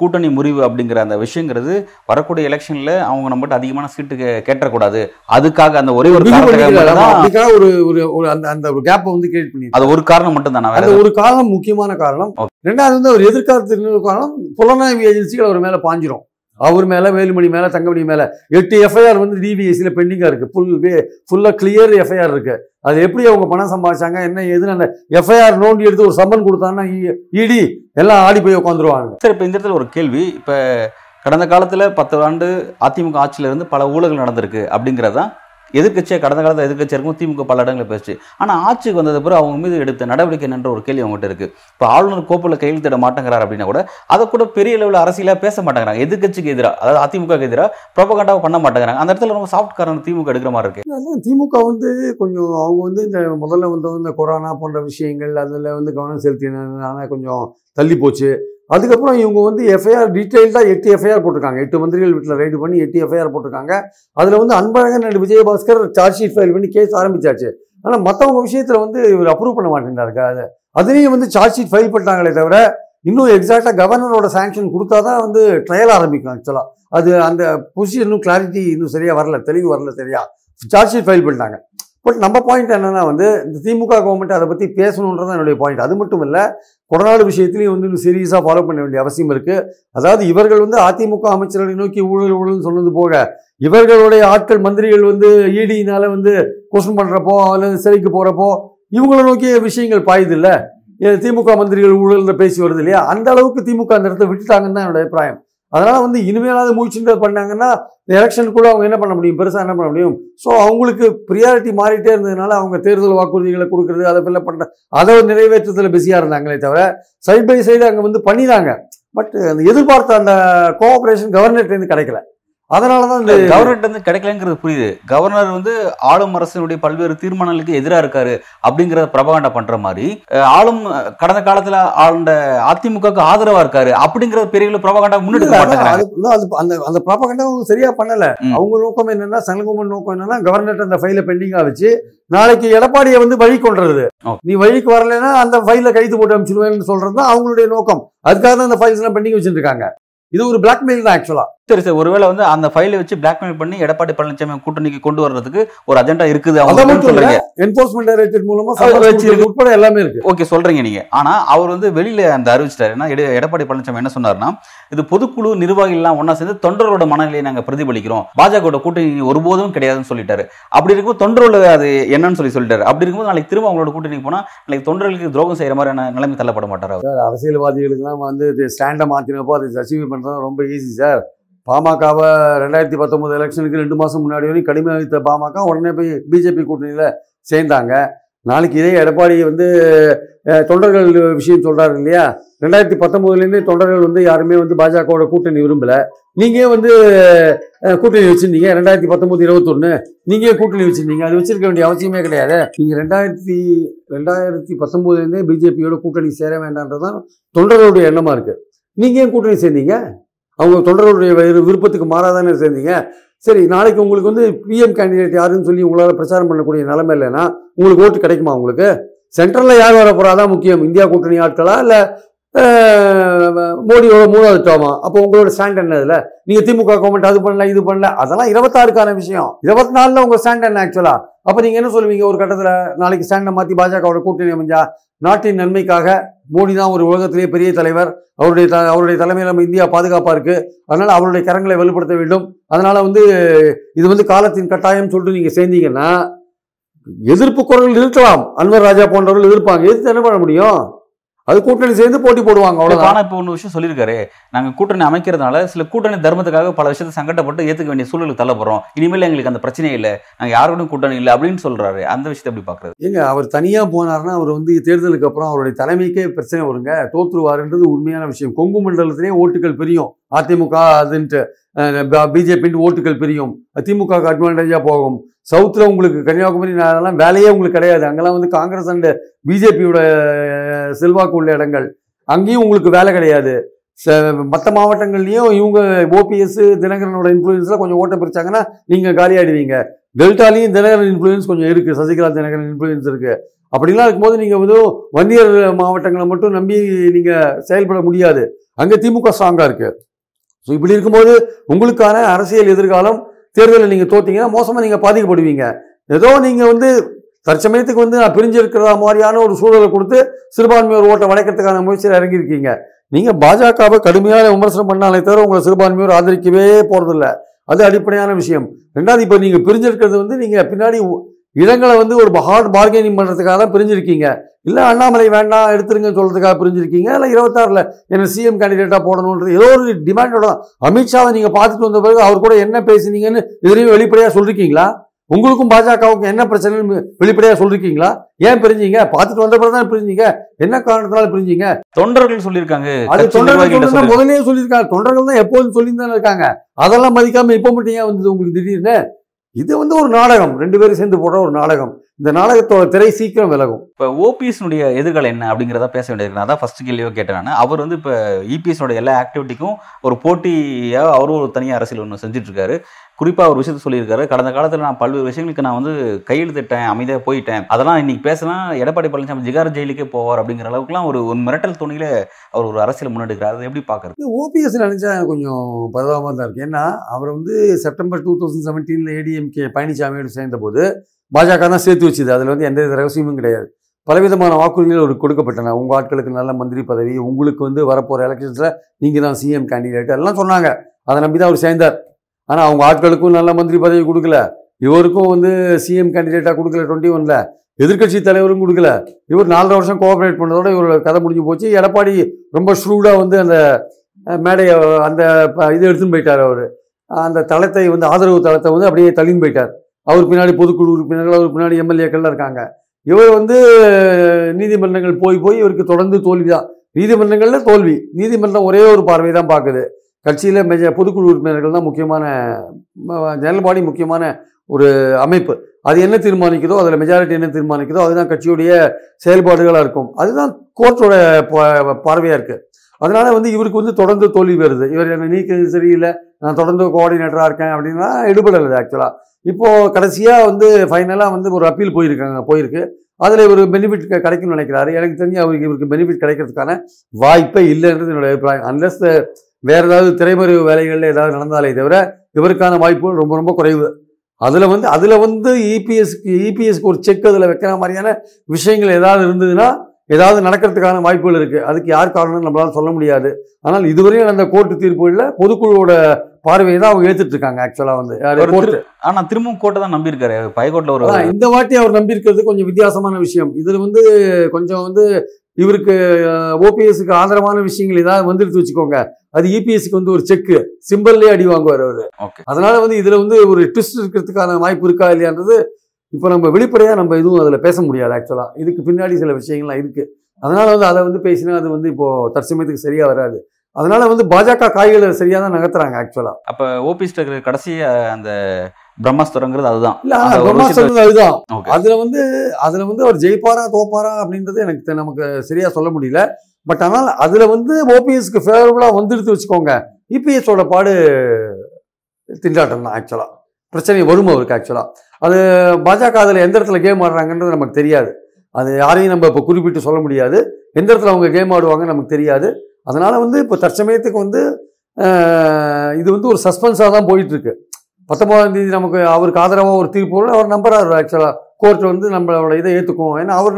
கூட்டணி முறிவு அப்படிங்கிற அந்த விஷயங்கிறது வரக்கூடிய எலெக்ஷனில் அவங்க நம்மகிட்ட அதிகமான சீட்டு கேட்டக்கூடாது, அதுக்காக அந்த ஒரே ஒரு கேப்பை வந்து கிரியேட் பண்ணி அது ஒரு காரணம் மட்டும்தானா? அது ஒரு காரணம், முக்கியமான காரணம். ரெண்டாவது வந்து அவர் எதிர்காலத்திற்கு காரணம் புலனாய்வு ஏஜென்சிகள் அவர் மேலே பாஞ்சிரும். அவர் மேலே, வேலுமணி மேலே, தங்கமணி மேலே 8 FIR வந்து டிவிஎஸ்சியில் பெண்டிங்காக இருக்குது. ஃபுல்லாக கிளியர் FIR இருக்குது. அது எப்படி அவங்க பணம் சம்பாதிச்சாங்க, என்ன ஏதுன்னு அந்த FIR நோண்டி எடுத்து ஒரு சம்மன் கொடுத்தாங்கன்னா இடி எல்லாம் ஆடி போய் உட்காந்துருவாங்க. சார், இப்போ இந்த இடத்துல ஒரு கேள்வி. இப்போ கடந்த காலத்தில் 10 ஆண்டு அதிமுக ஆட்சியிலேருந்து பல ஊழல்கள் நடந்திருக்கு அப்படிங்கிறதான் எதிர்கட்சியாக கடந்த காலத்தில் எதிர்கட்சியாக இருக்கும் திமுக பல இடங்களில் பேசுச்சு. ஆனால் ஆட்சிக்கு வந்தது பிறகு அவங்க மீது எடுத்த நடவடிக்கை என்ற ஒரு கேள்வி அவங்ககிட்ட இருக்குது. இப்போ ஆளுநர் கோப்பில் கையெழுத்திட மாட்டேங்கிறார் அப்படின்னா கூட அதை கூட பெரிய அளவில் அரசியலாக பேச மாட்டேங்கிறாங்க. எதிர்கட்சிக்கு எதிராக, அதாவது அதிமுகவுக்கு எதிராக ப்ரோபகண்டாவை பண்ண மாட்டேங்கிறாங்க. அந்த இடத்துல ரொம்ப சாஃப்ட் காரணம் திமுக எடுக்கிற மாதிரி இருக்குது. திமுக வந்து கொஞ்சம் அவங்க வந்து இந்த முதல்ல வந்து இந்த கொரோனா போன்ற விஷயங்கள் அதில் வந்து கவனம் செலுத்தினால கொஞ்சம் தள்ளி போச்சு. அதுக்கப்புறம் இவங்க வந்து FIR டீட்டெயில்டாக 8 FIR போட்டிருக்காங்க. 8 மந்திரிகள் வீட்டில் ரைடு பண்ணி 8 FIR போட்டிருக்காங்க. அதில் வந்து Anbazhagan and Vijayabaskar charge sheet file பண்ணி கேஸ் ஆரம்பிச்சாச்சு. ஆனால் மற்றவங்க விஷயத்தில் வந்து இவர் அப்ரூவ் பண்ண மாட்டேங்கிறாருக்கா? அது அதுலேயும் வந்து சார்ஜ் ஷீட் ஃபைல் பண்ணிட்டாங்களே தவிர இன்னும் எக்ஸாக்டாக கவர்னரோட சாங்ஷன் கொடுத்தா தான் வந்து ட்ரையல் ஆரம்பிக்கும். ஆக்சுவலாக அது அந்த பொசிஷன் இன்னும் கிளாரிட்டி இன்னும் சரியாக வரல, தெளிவு வரல. சரியாக சார்ஜ் ஷீட் ஃபைல் பண்ணிட்டாங்க. பட் நம்ம பாயிண்ட் என்னென்னா வந்து இந்த திமுக கவர்மெண்ட் அதை பற்றி பேசணுன்றது தான் என்னுடைய பாயிண்ட். அது மட்டும் இல்லை, கொடநாடு விஷயத்துலையும் வந்து சீரியஸாக ஃபாலோ பண்ண வேண்டிய அவசியம் இருக்குது. அதாவது இவர்கள் வந்து அதிமுக அமைச்சர்களை நோக்கி ஊழல் ஊழல்னு சொன்னது போக இவர்களுடைய ஆட்கள் மந்திரிகள் வந்து ஈடியினால் வந்து கொஸ்டின் பண்ணுறப்போ அல்லது சிறைக்கு போகிறப்போ இவங்கள நோக்கிய விஷயங்கள் பாயுது இல்லை. திமுக மந்திரிகள் ஊழல் பேசி வருது இல்லையா? அந்த அளவுக்கு திமுக அந்த இடத்த விட்டுட்டாங்கன்னு தான் என்னுடைய அபிப்பிராயம். அதனால் வந்து இனிமேலாவது மூச்சுட்டு பண்ணாங்கன்னா எலெக்ஷனுக்குள்ளே அவங்க என்ன பண்ண முடியும்? பெருசாக என்ன பண்ண முடியும்? ஸோ அவங்களுக்கு ப்ரியாரிட்டி மாறிட்டே இருந்ததுனால அவங்க தேர்தல் வாக்குறுதிகளை கொடுக்குறது அதை பிள்ளை பண்ணுற அதை நிறைவேற்றத்தில் பிஸியாக இருந்தாங்களே தவிர சைட் பை சைடு அங்கே வந்து பண்ணினாங்க. பட் அந்த எதிர்பார்த்த அந்த கோஆப்ரேஷன் கவர்னர்கிட்டேருந்து கிடைக்கல. அதனால தான் இந்த கவர்னர்கிட்டேருந்து கிடைக்கலங்கிறது புரியுது. கவர்னர் வந்து ஆளும் அரசினுடைய பல்வேறு தீர்மானங்களுக்கு எதிராக இருக்காரு அப்படிங்கிறத பிரபாகண்டா பண்ணுற மாதிரி ஆளும் கடந்த காலத்தில் ஆளுண்ட அதிமுகவுக்கு ஆதரவாக இருக்காரு அப்படிங்கிறது பெரிய பிரபாகண்டா முன்னெடுக்க அந்த பிரபாகண்டாவும் சரியாக பண்ணலை. அவங்க நோக்கம் என்னன்னா, சங்கமன் நோக்கம் என்னன்னா கவர்னர்கிட்ட அந்த ஃபைலை பெண்டிங்காக வச்சு நாளைக்கு எடப்பாடியை வந்து வழி கொண்டுறது, நீ வழிக்கு வரலைன்னா அந்த ஃபைலை கைது போட்டு அனுப்பிச்சிடுவேன்னு சொல்கிறது தான் அவங்களுடைய நோக்கம். அதுக்காக தான் அந்த ஃபைல்ஸ் எல்லாம் பெண்டிங் வச்சுருக்காங்க. இது ஒரு பிளாக்மெயில் தான் ஆக்சுவலாக. சரி சார், ஒருவேளை வந்து அந்த ஃபைலை வச்சு பிளாக்மெயில் பண்ணி எடப்பாடி பழனிசாமி கூட்டணிக்கு கொண்டு வர்றதுக்கு ஒரு அஜெண்டா இருக்குது. என்ஃபோர்ஸ்மெண்ட் டைரக்டரேட் மூலமாக உட்பட எல்லாமே இருக்கு. ஓகே சொல்றீங்க நீங்க. ஆனா அவர் வந்து வெளியில அந்த அறிவிச்சிட்டாரு. ஏன்னா எடப்பாடி பழனிசாமி என்ன சொன்னார்னா, இது பொதுக்குழு நிர்வாகிகள் எல்லாம் ஒன்னா சேர்ந்து தொண்டரோட மனநிலையை நாங்கள் பிரதிபலிக்கிறோம், பாஜகவோட கூட்டணி ஒருபோதும் கிடையாதுன்னு சொல்லிட்டாரு. அப்படி இருக்கும் தொண்டரோட அது என்னன்னு சொல்லிட்டாரு. அப்படி இருக்கும்போது நாளைக்கு திரும்ப அவங்களோட கூட்டணிக்கு போனா நாளைக்கு தொண்டர்களுக்கு துரோகம் செய்யற மாதிரி நிலைமை தள்ளப்பட மாட்டாரா? அரசியல்வாதிகளுக்கு எல்லாம் வந்து ஸ்டாண்டை மாத்தினப்போ அதை அச்சீவ் பண்றது ரொம்ப ஈஸி சார். பாமகவை 2019 எலெக்ஷனுக்கு 2 மாதம் முன்னாடி வரையும் கடுமையாக வைத்த பாமக உடனே போய் பிஜேபி கூட்டணியில் சேர்ந்தாங்க. நாளைக்கு இதே எடப்பாடி வந்து தொண்டர்கள் விஷயம் சொல்கிறாரு இல்லையா? 2019 தொண்டர்கள் வந்து யாருமே வந்து பாஜகவோட கூட்டணி விரும்பலை. நீங்கள் வந்து கூட்டணி வச்சுருந்தீங்க 2019-21 நீங்கள் கூட்டணி வச்சுருந்தீங்க. அது வச்சுருக்க வேண்டிய அவசியமே கிடையாது. நீங்கள் 2019 பிஜேபியோட கூட்டணி சேர வேண்டான்றது தான் தொண்டர்களுடைய எண்ணமாக இருக்குது. நீங்கள் ஏன் கூட்டணி சேர்ந்தீங்க? அவங்க தொண்டர்களுடைய விருப்பத்துக்கு மாறாதானே சேர்ந்தீங்க. சரி, நாளைக்கு உங்களுக்கு வந்து பிஎம் கேண்டிடேட் யாருன்னு சொல்லி உங்களால் பிரச்சாரம் பண்ணக்கூடிய நிலைமை இல்லைன்னா உங்களுக்கு ஓட்டு கிடைக்குமா? உங்களுக்கு சென்ட்ரலில் யார் வர போகிறா தான் முக்கியம். இந்தியா கூட்டணி ஆட்களா இல்லை மோடியோட மூணாவது டேர்மா? அப்போ உங்களோட ஸ்டாண்ட் என்ன இதில்? நீங்கள் திமுக கவர்மெண்ட் அது பண்ணல இது பண்ணல அதெல்லாம் 26க்கான விஷயம். 24ல் உங்கள் ஸ்டாண்ட் என்ன ஆக்சுவலா? அப்போ நீங்கள் என்ன சொல்லுவீங்க? ஒரு கட்டத்தில் நாளைக்கு ஸ்டாண்டை மாற்றி பாஜகவோட கூட்டணி அமைஞ்சா நாட்டின் நன்மைக்காக மோடி தான் ஒரு உலகத்திலேயே பெரிய தலைவர், அவருடைய தலைமையில் நம்ம இந்தியா பாதுகாப்பாக இருக்குது, அதனால் அவருடைய கரங்களை வலுப்படுத்த வேண்டும், அதனால் இது காலத்தின் கட்டாயம் சொல்லிட்டு நீங்கள் சேர்ந்தீங்கன்னா எதிர்ப்பு குரல் இருக்கலாம். அன்வர் ராஜா போன்றவர்கள் எதிர்ப்பாங்க, எதிர்த்து என்ன பண்ண முடியும்? அது கூட்டணி சேர்ந்து போட்டி போடுவாங்க, அவ்வளவுதான். ஆனால் இப்போ ஒன்று விஷயம் சொல்லியிருக்காரு, நாங்கள் கூட்டணி அமைக்கிறதுனால சில கூட்டணி தர்மத்துக்காக பல விஷயத்தை சங்கடப்பட்டு ஏற்றுக்க வேண்டிய சூழலுக்கு தள்ளப்படுறோம், இனிமேல் எங்களுக்கு அந்த பிரச்சனை இல்லை, நாங்கள் யாரோடும் கூட்டணி இல்லை அப்படின்னு சொல்றாரு. அந்த விஷயத்தை எப்படி பார்க்குறது? ஏங்க, அவர் தனியாக போனார்னா அவர் தேர்தலுக்கு அப்புறம் அவருடைய தலைமைக்கே பிரச்சனை வருங்க, தோற்றுவாருன்றது உண்மையான விஷயம். கொங்கு மண்டலத்திலேயே ஓட்டுகள் பிரியும், அதிமுக அதுன்ட்டு பிஜேபின்ட்டு ஓட்டுகள் பிரியும், திமுக அட்வான்டேஜாக போகும். சவுத்தில் உங்களுக்கு கன்னியாகுமரி அதெல்லாம் வேலையே உங்களுக்கு கிடையாது, அங்கெல்லாம் காங்கிரஸ் அண்டு பிஜேபியோட செல்வாக்கு உள்ள இடங்கள், அங்கேயும் உங்களுக்கு வேலை கிடையாது. மற்ற மாவட்டங்கள்லேயும் இவங்க ஓபிஎஸ் தினகரனோட இன்ஃப்ளூயன்ஸில் கொஞ்சம் ஓட்ட பிரிச்சாங்கன்னா நீங்கள் காலியாகிடுவீங்க. டெல்டாலையும் தினகரன் இன்ஃப்ளூயன்ஸ் கொஞ்சம் இருக்குது, சசிகலா தினகரன் இன்ஃப்ளூயன்ஸ் இருக்குது. அப்படிலாம் இருக்கும்போது நீங்கள் வன்னியர் மாவட்டங்களை மட்டும் நம்பி நீங்கள் செயல்பட முடியாது, அங்கே திமுக ஸ்ட்ராங்காக இருக்குது. ஸோ இப்படி இருக்கும்போது உங்களுக்கான அரசியல் எதிர்காலம் தேர்தலில் நீங்கள் தோற்றிங்கன்னா மோசமாக நீங்கள் பாதிக்கப்படுவீங்க. ஏதோ நீங்கள் தற்சமயத்துக்கு நான் பிரிஞ்சிருக்கிற மாதிரியான ஒரு சூழலை கொடுத்து சிறுபான்மையோர் ஓட்டை வளைக்கிறதுக்கான முயற்சியில் இறங்கியிருக்கீங்க. நீங்கள் பாஜகவை கடுமையான விமர்சனம் பண்ணாலே தவிர உங்களை சிறுபான்மையோர் ஆதரிக்கவே போகிறதில்ல, அது அடிப்படையான விஷயம். ரெண்டாவது, இப்போ நீங்கள் பிரிஞ்சிருக்கிறது நீங்கள் பின்னாடி இடங்களை ஒரு ஹார்ட் பார்கெனிங் பண்ணுறதுக்காக தான் பிரிஞ்சிருக்கீங்க, இல்லை அண்ணாமலை வேண்டாம் எடுத்துருங்கன்னு சொல்கிறதுக்காக பிரிஞ்சிருக்கீங்க, இல்லை 26ல் என்ன சிஎம் கேண்டிடேட்டாக போடணுன்றது ஏதோ ஒரு டிமாண்டோட தான். அமித்ஷாவை நீங்கள் பார்த்துட்டு வந்த பிறகு அவர் கூட என்ன பேசினீங்கன்னு இதுலேயும் வெளிப்படையாக சொல்லியிருக்கீங்களா? உங்களுக்கும் பாஜகவுக்கும் என்ன பிரச்சனைன்னு வெளிப்படையாக சொல்லியிருக்கீங்களா? ஏன் பிரிஞ்சிங்க? பார்த்துட்டு வந்த பிறகு தான் பிரிஞ்சிங்க, என்ன காரணத்தினால பிரிஞ்சிங்க? தொண்டர்கள் சொல்லியிருக்காங்க, அது தொண்டர்கள் முதலே சொல்லியிருக்காங்க, தொண்டர்கள் தான் எப்போதும் சொல்லி தானே இருக்காங்க, அதெல்லாம் மதிக்காமல் இப்போ மட்டும் ஏன் உங்களுக்கு திடீர்னு இது ஒரு நாடகம், ரெண்டு பேரும் சேர்ந்து போடுற ஒரு நாடகம். இந்த நாடகத்தோட திரை சீக்கிரம் விலகும். இப்போ ஓபிஎஸ்னுடைய எதிர்காலம் என்ன அப்படிங்கிறத பேச வேண்டியது. நான் தான் ஃபர்ஸ்ட் கேள்வியோ கேட்டேன் நான். அவர் இப்போ இபிஎஸ்னுடைய எல்லா ஆக்டிவிட்டிக்கும் ஒரு போட்டியாக அவரும் ஒரு தனியாக அரசியல் ஒன்று செஞ்சிட்ருக்காரு. குறிப்பாக ஒரு விஷயத்தை சொல்லியிருக்காரு, கடந்த காலத்தில் நான் பல்வேறு விஷயங்களுக்கு நான் கையெழுத்திட்டேன், அமைதியாக போயிட்டேன், அதெல்லாம் இன்னைக்கு பேசினா எடப்பாடி பழனிசாமி ஜிகார் ஜெயிலுக்கே போவார் அப்படிங்கிற அளவுக்குலாம் ஒரு மிரட்டல் துணியில் அவர் ஒரு அரசியல் முன்னெடுக்கிறார். அதை எப்படி பார்க்குறது? ஓபிஎஸ் நினைச்சா கொஞ்சம் பதவாக தான் இருக்கு. ஏன்னா அவர் செப்டம்பர் 2017 ஏடிஎம்கே பழனிசாமியோடு சேர்ந்த போது பாஜக தான் சேர்த்து வச்சுது, அதில் எந்த வித ரகசியமும் கிடையாது. பலவிதமான வாக்குறுதிகள் அவருக்கு கொடுக்கப்பட்டன, உங்கள் ஆட்களுக்கு நல்ல மந்திரி பதவி, உங்களுக்கு வரப்போகிற எலெக்ஷன்ஸில் நீங்கள் தான் சிஎம் கேண்டிடேட் எல்லாம் சொன்னாங்க, அதை நம்பி தான் அவர் சேர்ந்தார். ஆனால் அவங்க ஆட்களுக்கும் நல்ல மந்திரி பதவி கொடுக்கல, இவருக்கும் சிஎம் கேண்டிடேட்டாக கொடுக்கல, 2021ல் எதிர்கட்சி தலைவரும் கொடுக்கல. இவர் 4.5 வருஷம் கோஆப்ரேட் பண்ணதோட இவரோட கதை முடிஞ்சு போச்சு. எடப்பாடி ரொம்ப ஷ்ரூடாக அந்த மேடையை அந்த இதை எடுத்துன்னு போயிட்டார், அவர் அந்த தளத்தை ஆதரவு தளத்தை அப்படியே தள்ளின்னு போயிட்டார். அவர் பின்னாடி பொதுக்குழு உறுப்பினர்கள், அவர் பின்னாடி எம்எல்ஏக்கள்லாம் இருக்காங்க. இவர் நீதிமன்றங்கள் போய் இவருக்கு தொடர்ந்து தோல்வி தான், நீதிமன்றங்களில் தோல்வி, நீதிமன்றம் ஒரே ஒரு பார்வை தான் பார்க்குது. கட்சியில் பொதுக்குழு உறுப்பினர்கள் தான் முக்கியமான ஜெனரல் பாடி, முக்கியமான ஒரு அமைப்பு, அது என்ன தீர்மானிக்குதோ, அதில் மெஜாரிட்டி என்ன தீர்மானிக்குதோ அதுதான் கட்சியுடைய செயல்பாடுகளாக இருக்கும், அதுதான் கோர்ட்டோட பார்வையாக இருக்குது. அதனால இவருக்கு தொடர்ந்து தோல்வி வருது. இவர் என்னை நீக்கிறது சரியில்லை, நான் தொடர்ந்து கோஆர்டினேட்டராக இருக்கேன் அப்படின்னா எடுபடலை. ஆக்சுவலாக இப்போது கடைசியாக ஃபைனலாக ஒரு அப்பீல் போயிருக்கு, அதில் இவர் பெனிஃபிட் கிடைக்கும்னு நினைக்கிறாரு. எனக்கு தெரிஞ்சு இவருக்கு பெனிஃபிட் கிடைக்கிறதுக்கான வாய்ப்பே இல்லைன்றது என்னோடய அபிப்பிராயம். அன்லஸ் வேறு ஏதாவது திரைமறைவு வேலைகளில் ஏதாவது நடந்தாலே தவிர இவருக்கான வாய்ப்புகள் ரொம்ப ரொம்ப குறைவு. அதில் இபிஎஸ்க்கு ஒரு செக் அதில் வைக்கிற மாதிரியான விஷயங்கள் ஏதாவது இருந்ததுன்னா ஏதாவது நடக்கிறதுக்கான வாய்ப்புகள் இருக்குது. அதுக்கு யார் காரணம்னு நம்மளால் சொல்ல முடியாது. ஆனால் இதுவரையும் அந்த கோர்ட்டு தீர்ப்புகளில் பொதுக்குழுவோட பார்வையை தான் அவங்க ஏற்றுட்டு இருக்காங்க. ஆக்சுவலாக ஆனால் திரும்பவும் கோர்ட்டை தான் நம்பியிருக்காரு, பயக்கோட்டில் ஒரு இந்த வாட்டி அவர் நம்பியிருக்கிறது கொஞ்சம் வித்தியாசமான விஷயம். இதில் கொஞ்சம் இவருக்கு ஓபிஎஸ்க்கு ஆதரவான விஷயங்கள் ஏதாவது வந்துடுத்து வச்சுக்கோங்க, அது இபிஎஸ்க்கு ஒரு செக்கு சிம்பிள்லேயே அடி வாங்குவார் அவர். அதனால இதில் ஒரு ட்விஸ்ட் இருக்கிறதுக்கான வாய்ப்பு இருக்கா இல்லையான்றது இப்போ நம்ம வெளிப்படையாக நம்ம எதுவும் அதில் பேச முடியாது. ஆக்சுவலாக இதுக்கு பின்னாடி சில விஷயங்கள்லாம் இருக்குது. அதனால் அதை பேசினா அது இப்போது தற்சமயத்துக்கு சரியாக வராது. அதனால பாஜக காய்களை சரியாக தான் நகர்த்துறாங்க ஆக்சுவலாக. அப்போ ஓபிஎஸ் இருக்கிற கடைசி அந்த பிரம்மாஸ்திரங்கிறது அதுதான் இல்லை, பிரம்மாஸ்திரம் அதுதான். அதில் அவர் ஜெயிப்பாரா தோப்பாரா அப்படின்றது நமக்கு சரியாக சொல்ல முடியல. பட் ஆனால் அதில் ஓபிஎஸ்க்கு ஃபேவரபுளாக வந்துடுத்து வச்சுக்கோங்க, இபிஎஸோட பாடு திண்டாட்டம் தான். ஆக்சுவலாக பிரச்சனை வரும் அவருக்கு. ஆக்சுவலாக அது பாஜக அதில் எந்த இடத்துல கேம் ஆடுறாங்கன்றது நமக்கு தெரியாது. அது யாரையும் நம்ம இப்போ குறிப்பிட்டு சொல்ல முடியாது, எந்த இடத்துல அவங்க கேம் ஆடுவாங்க நமக்கு தெரியாது. அதனால் வந்து இப்போ தற்சமயத்துக்கு வந்து இது வந்து ஒரு சஸ்பென்ஸாக தான் போயிட்டுருக்கு. 19ஆம் தேதி நமக்கு அவருக்கு ஆதரவாக ஒரு தீர்ப்பு வரும், அவர் நம்புறாரு. ஆக்சுவலாக கோர்ட் வந்து நம்மளோட இதை ஏற்றுக்கும். ஏன்னா அவர்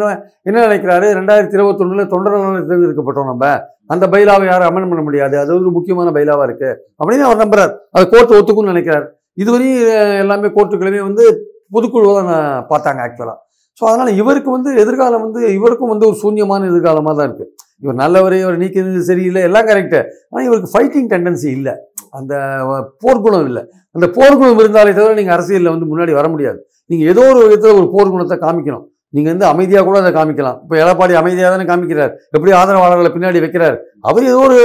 என்ன நினைக்கிறாரு, 2021 தொண்டர்களால் தேர்ந்தெடுக்கப்பட்டோம் நம்ம, அந்த பைலாவை யாரும் அமெண்ட் பண்ண முடியாது, அது ஒரு முக்கியமான பைலாவாக இருக்குது அப்படின்னு அவர் நம்புறார். அதை கோர்ட் ஒத்துக்கும்னு நினைக்கிறார். இதுவரையும் எல்லாமே கோர்ட்டுகளுமே வந்து பொதுக்குழுவாக தான் பார்த்தாங்க ஆக்சுவலாக. ஸோ அதனால் இவருக்கு வந்து எதிர்காலம் வந்து இவருக்கும் வந்து ஒரு சூன்யமான எதிர்காலமாக தான் இருக்குது. இவர் நல்லவரே, இவர் நீக்கிறது சரியில்லை, எல்லாம் கரெக்டு. ஆனால் இவருக்கு ஃபைட்டிங் டெண்டன்சி இல்லை, அந்த போர்க்குணம் இல்லை. அந்த போர்க்குணம் இருந்தாலே தவிர நீங்கள் அரசியலில் வந்து முன்னாடி வர முடியாது. நீங்கள் ஏதோ ஒரு விதத்தில் ஒரு போர்க்குணத்தை காமிக்கணும். நீங்கள் வந்து அமைதியாக கூட அதை காமிக்கலாம். இப்போ எடப்பாடி அமைதியாக தானே காமிக்கிறார், எப்படி ஆதரவாளர்களை பின்னாடி வைக்கிறார், அவர் ஏதோ ஒரு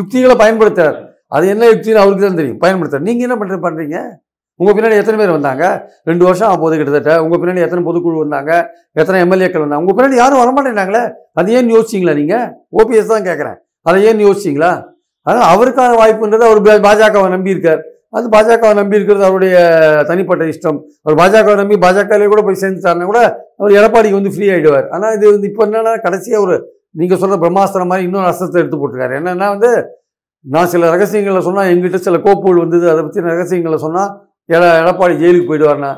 யுக்திகளை பயன்படுத்துகிறார். அது என்ன யுக்தின்னு அவருக்கு தான் தெரியும், பயன்படுத்துகிறார். நீங்கள் என்ன பண்ணுறீங்க? உங்கள் பின்னாடி எத்தனை பேர் வந்தாங்க? 2 வருஷம் ஆகும் போது கிட்டத்தட்ட உங்கள் பின்னாடி எத்தனை பொதுக்குழு வந்தாங்க, எத்தனை எம்எல்ஏக்கள் வந்தாங்க? உங்கள் பின்னாடி யாரும் வரமாட்டேங்கிறாங்களே, அது ஏன்னு யோசிச்சிங்களா? நீங்கள் ஓபிஎஸ் தான் கேட்குறேன், அதை ஏன்னு யோசிச்சிங்களா? அதனால் அவருக்கான வாய்ப்புன்றது அவர் பாஜகவை நம்பியிருக்கார். அது பாஜகவை நம்பியிருக்கிறது அவருடைய தனிப்பட்ட இஷ்டம். அவர் பாஜகவை நம்பி பாஜகவிலே கூட போய் சேர்ந்துட்டாருன்னா கூட அவர் எடப்பாடிக்கு வந்து ஃப்ரீ ஆகிடுவார். ஆனால் இது வந்து இப்போ என்னென்னா கடைசியாக ஒரு நீங்கள் சொல்கிற பிரம்மாஸ்திரம் மாதிரி இன்னொரு அஸ்திரத்தை எடுத்து போட்டுருக்காரு. என்னென்னா வந்து நான் சில ரகசியங்களை சொன்னால் எங்கிட்ட சில கோப்புகள் வந்தது, அதை பற்றி ரகசியங்களை சொன்னால் எடப்பாடி ஜெயிலுக்கு போயிடுவார்ண்ணா.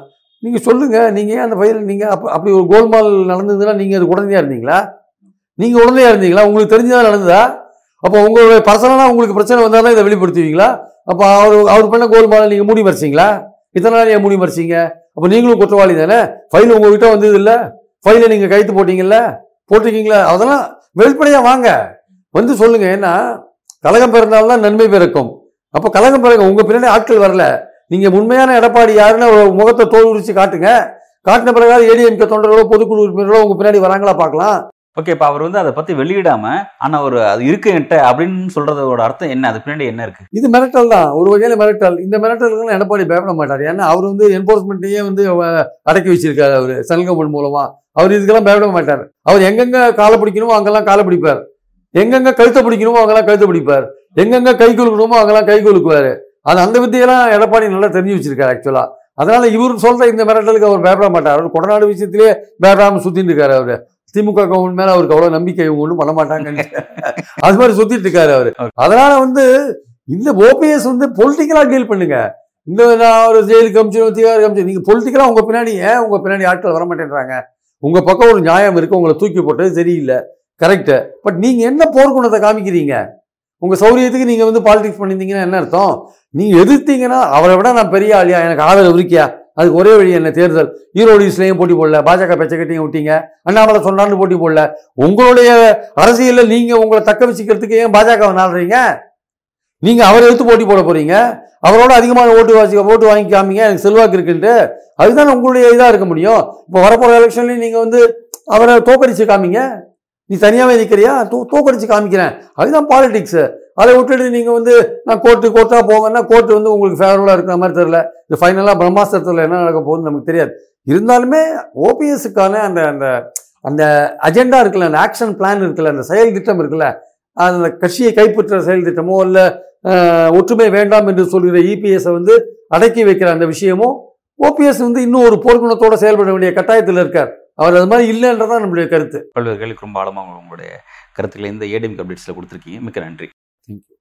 நீங்கள் சொல்லுங்கள், நீங்கள் ஏன் அந்த ஃபைல் நீங்கள் அப்படி ஒரு கோல்மால் நடந்ததுன்னா நீங்கள் அது உடனடியாக இருந்தீங்களா? உங்களுக்கு தெரிஞ்சதாக நடந்ததா? அப்போ உங்களுடைய பர்சனலாக உங்களுக்கு பிரச்சனை வந்தால் தான் இதை வெளிப்படுத்துவீங்களா? அப்போ அவர் பண்ண கோல்மாலை நீங்கள் மூடி மறைச்சிங்களா? இத்தனை நாள் ஏன் மூடி மறைச்சிங்க? அப்போ நீங்களும் குற்றவாளி தானே? ஃபைல் உங்கள்கிட்ட வந்தது இல்லை, ஃபைலை நீங்கள் கைத்து போட்டிருக்கீங்களா? அதெல்லாம் வெளிப்படையாக வாங்க, வந்து சொல்லுங்கள். ஏன்னா கலகம் பிறந்தால்தான் நன்மை பிறக்கும். அப்போ கலகம் பிறகு உங்கள் பின்னாடி ஆட்கள் வரல, நீங்கள் உண்மையான எடப்பாடி யாருன்னா ஒரு முகத்தை தோல் உரிச்சு காட்டுங்க. காட்டின பிறகு ஏடிஎம்கே தொண்டர்களோ பொதுக்குழு உறுப்பினர்களோ உங்கள் பின்னாடி வராங்களா பார்க்கலாம். ஓகே, இப்போ அவர் வந்து அதை பற்றி வெளியிடாமல் ஆனால் ஒரு அது இருக்குங்கிட்ட அப்படின்னு சொல்கிறதோட அர்த்தம் என்ன? அது பின்னாடி என்ன இருக்குது? இது மிரட்டல் தான், ஒரு வகையில் மிரட்டல். இந்த மிரட்டல்கள் எடப்பாடி பயப்பட மாட்டார். ஏன்னா அவர் வந்து என்ஃபோர்ஸ்மெண்ட்டையே வந்து அடக்கி வச்சிருக்காரு அவர் சென்ட்ரல் கவர்மெண்ட் மூலமாக. அவர் இதுக்கெல்லாம் பயப்பட மாட்டார். அவர் எங்கெங்கே காலை பிடிக்கணுமோ அங்கெல்லாம் காலை பிடிப்பார், எங்கெங்கே கழுத்தை பிடிக்கணுமோ அங்கெல்லாம் கழுத்தை பிடிப்பார், எங்கெங்கே கை கொழுக்கணுமோ அங்கெல்லாம் கை கொழுக்குவார். அது அந்த வித்தியெல்லாம் எடப்பாடி நல்லா தெரிஞ்சு வச்சிருக்காரு ஆக்சுவலாக. அதனால இவர் சொல்கிற இந்த மிரட்டலுக்கு அவர் பயப்பட மாட்டார். அவர் கொடநாடு விஷயத்திலேயே பயப்படாமல் சுற்றிட்டு இருக்காரு. அவர் திமுக கவர்மெண்ட் மேலே அவருக்கு அவ்வளோ நம்பிக்கை, இவங்க ஒன்றும் பண்ண மாட்டாங்கன்னு அது மாதிரி சுற்றிட்டு இருக்காரு அவர். அதனால வந்து இந்த ஓபிஎஸ் வந்து பொலிட்டிக்கலாக டீல் பண்ணுங்க. இந்த நான் ஒரு ஜெயிலுக்கு அமிச்சு திகாருக்கு அமிச்சு நீங்கள் பொலிட்டிக்கலாக உங்கள் பின்னாடி ஏன் உங்கள் பின்னாடி ஆட்கள் வர மாட்டேன்றாங்க? உங்கள் பக்கம் ஒரு நியாயம் இருக்குது, உங்களை தூக்கி போட்டது சரியில்லை, கரெக்டு. பட் நீங்கள் என்ன போர்க்குணத்தை காமிக்கிறீங்க? உங்கள் சௌரியத்துக்கு நீங்கள் வந்து பாலிடிக்ஸ் பண்ணியிருந்தீங்கன்னா என்ன அர்த்தம்? நீங்கள் எதிர்த்தீங்கன்னா அவரை விட நான் பெரிய ஆளியா, எனக்கு ஆதரவு இருக்கியா? அதுக்கு ஒரே வழி என்ன? தேர்தல். ஈரோடு ஈஸ்ட்லையும் போட்டி போடல, பாஜக பெச்சக்கட்டையும் விட்டீங்க, அண்ணாமலை சொன்னான்னு போட்டி போடல. உங்களுடைய அரசியலில் நீங்கள் உங்களை தக்க வச்சுக்கிறதுக்கு ஏன் பாஜகவை நாடுறீங்க? நீங்கள் அவரை எடுத்து போட்டி போட போகிறீங்க, அவரோட அதிகமான ஓட்டு வாங்கிக்காமீங்க, எனக்கு செல்வாக்கு இருக்குன்ட்டு. அதுதான் உங்களுடைய இதாக இருக்க முடியும். இப்போ வரப்போகிற எலெக்ஷன்லேயும் நீங்கள் வந்து அவரை தோக்கடிச்சு காமிங்க. நீ தனியாகவே நிற்கிறியா? தோக்கடிச்சு காமிக்கிறேன், அதுதான் பாலிடிக்ஸு. அதை விட்டுட்டு நீங்கள் வந்து நான் கோர்ட்டாக போங்கன்னா கோர்ட்டு வந்து உங்களுக்கு ஃபேவரபுளாக இருக்கிற மாதிரி தெரியல. இது ஃபைனலாக பிரம்மாஸ்திரத்தில் என்ன நடக்க போகுதுன்னு நமக்கு தெரியாது. இருந்தாலுமே ஓபிஎஸ்க்கான அந்த அந்த அந்த அஜெண்டா இருக்குல்ல, அந்த ஆக்ஷன் பிளான் இருக்குல்ல, அந்த செயல் திட்டம் இருக்குல்ல, அந்த கட்சியை கைப்பற்ற செயல் திட்டமோ இல்லை ஒற்றுமை வேண்டாம் என்று சொல்கிற இபிஎஸை வந்து அடக்கி வைக்கிற அந்த விஷயமும் ஓபிஎஸ் வந்து இன்னும் ஒரு போர்க்குணத்தோடு செயல்பட வேண்டிய கட்டாயத்தில் இருக்கார். அவர் அது மாதிரி இல்லைன்றதான் நம்மளுடைய கருத்து. பல்வேறு கேள்விக்கு ரொம்ப ஆழமாக உங்களுடைய கருத்துக்களை இந்த ஏடிஎம்கே அப்டேட்ஸில் கொடுத்துருக்கீங்க. மிக்க நன்றி. Thank you.